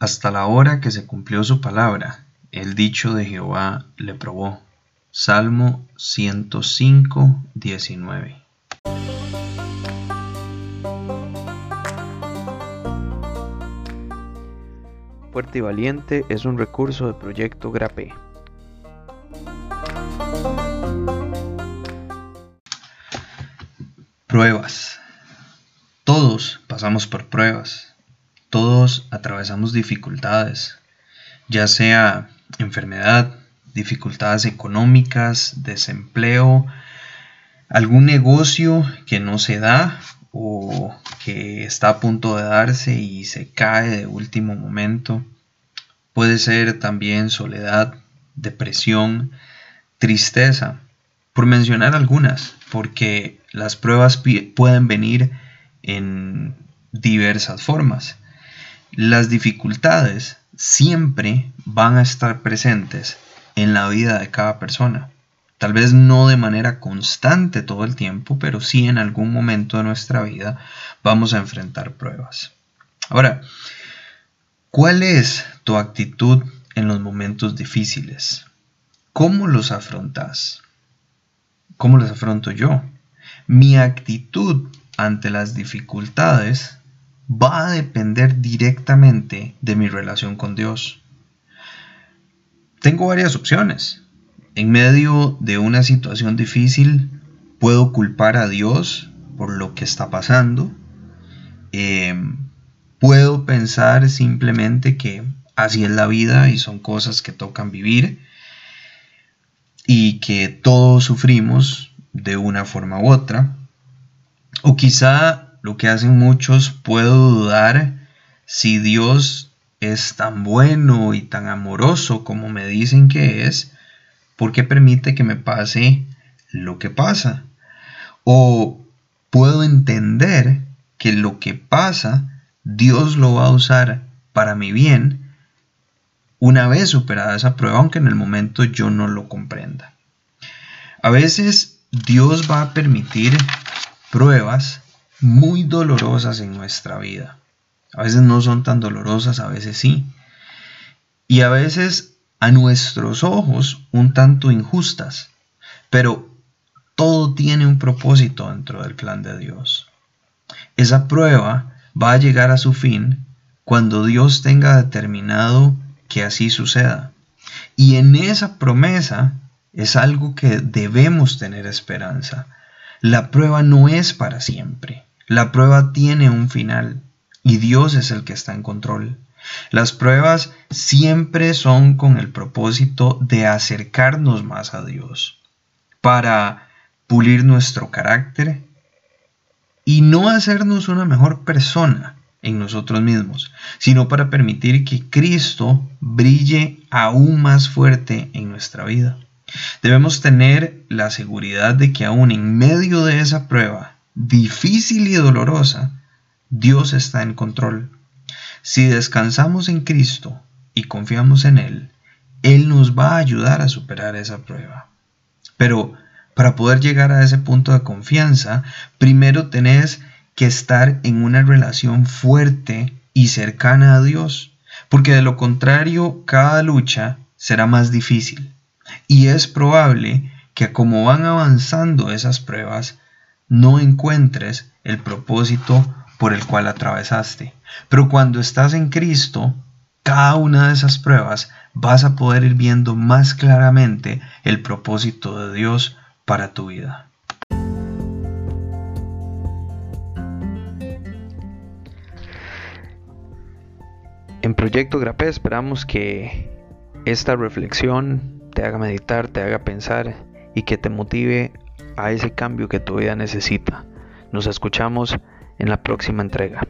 Hasta la hora que se cumplió su palabra, el dicho de Jehová le probó. Salmo 105, 19. Fuerte y valiente es un recurso de Proyecto Grape. Pruebas. Todos pasamos por pruebas. Todos atravesamos dificultades, ya sea enfermedad, dificultades económicas, desempleo, algún negocio que no se da o que está a punto de darse y se cae de último momento. Puede ser también soledad, depresión, tristeza, por mencionar algunas, porque las pruebas pueden venir en diversas formas. Las dificultades siempre van a estar presentes en la vida de cada persona. Tal vez no de manera constante todo el tiempo, pero sí en algún momento de nuestra vida vamos a enfrentar pruebas. Ahora, ¿cuál es tu actitud en los momentos difíciles? ¿Cómo los afrontas? ¿Cómo los afronto yo? Mi actitud ante las dificultades va a depender directamente de mi relación con Dios. Tengo varias opciones. En medio de una situación difícil, puedo culpar a Dios por lo que está pasando. Puedo pensar simplemente que así es la vida y son cosas que tocan vivir y que todos sufrimos de una forma u otra. O quizá lo que hacen muchos, puedo dudar si Dios es tan bueno y tan amoroso como me dicen que es, porque permite que me pase lo que pasa. O puedo entender que lo que pasa, Dios lo va a usar para mi bien una vez superada esa prueba, aunque en el momento yo no lo comprenda. A veces Dios va a permitir pruebas muy dolorosas en nuestra vida. A veces no son tan dolorosas, a veces sí. Y a veces a nuestros ojos un tanto injustas, pero todo tiene un propósito dentro del plan de Dios. Esa prueba va a llegar a su fin cuando Dios tenga determinado que así suceda. Y en esa promesa es algo que debemos tener esperanza. La prueba no es para siempre. La prueba tiene un final y Dios es el que está en control. Las pruebas siempre son con el propósito de acercarnos más a Dios, para pulir nuestro carácter y no hacernos una mejor persona en nosotros mismos, sino para permitir que Cristo brille aún más fuerte en nuestra vida. Debemos tener la seguridad de que aún en medio de esa prueba difícil y dolorosa, Dios está en control. Si descansamos en Cristo y confiamos en Él, Él nos va a ayudar a superar esa prueba. Pero para poder llegar a ese punto de confianza, primero tenés que estar en una relación fuerte y cercana a Dios, porque de lo contrario, cada lucha será más difícil. Y es probable que como van avanzando esas pruebas, no encuentres el propósito por el cual atravesaste. Pero cuando estás en Cristo, cada una de esas pruebas vas a poder ir viendo más claramente el propósito de Dios para tu vida. En Proyecto Grape esperamos que esta reflexión te haga meditar, te haga pensar y que te motive a ese cambio que tu vida necesita. Nos escuchamos en la próxima entrega.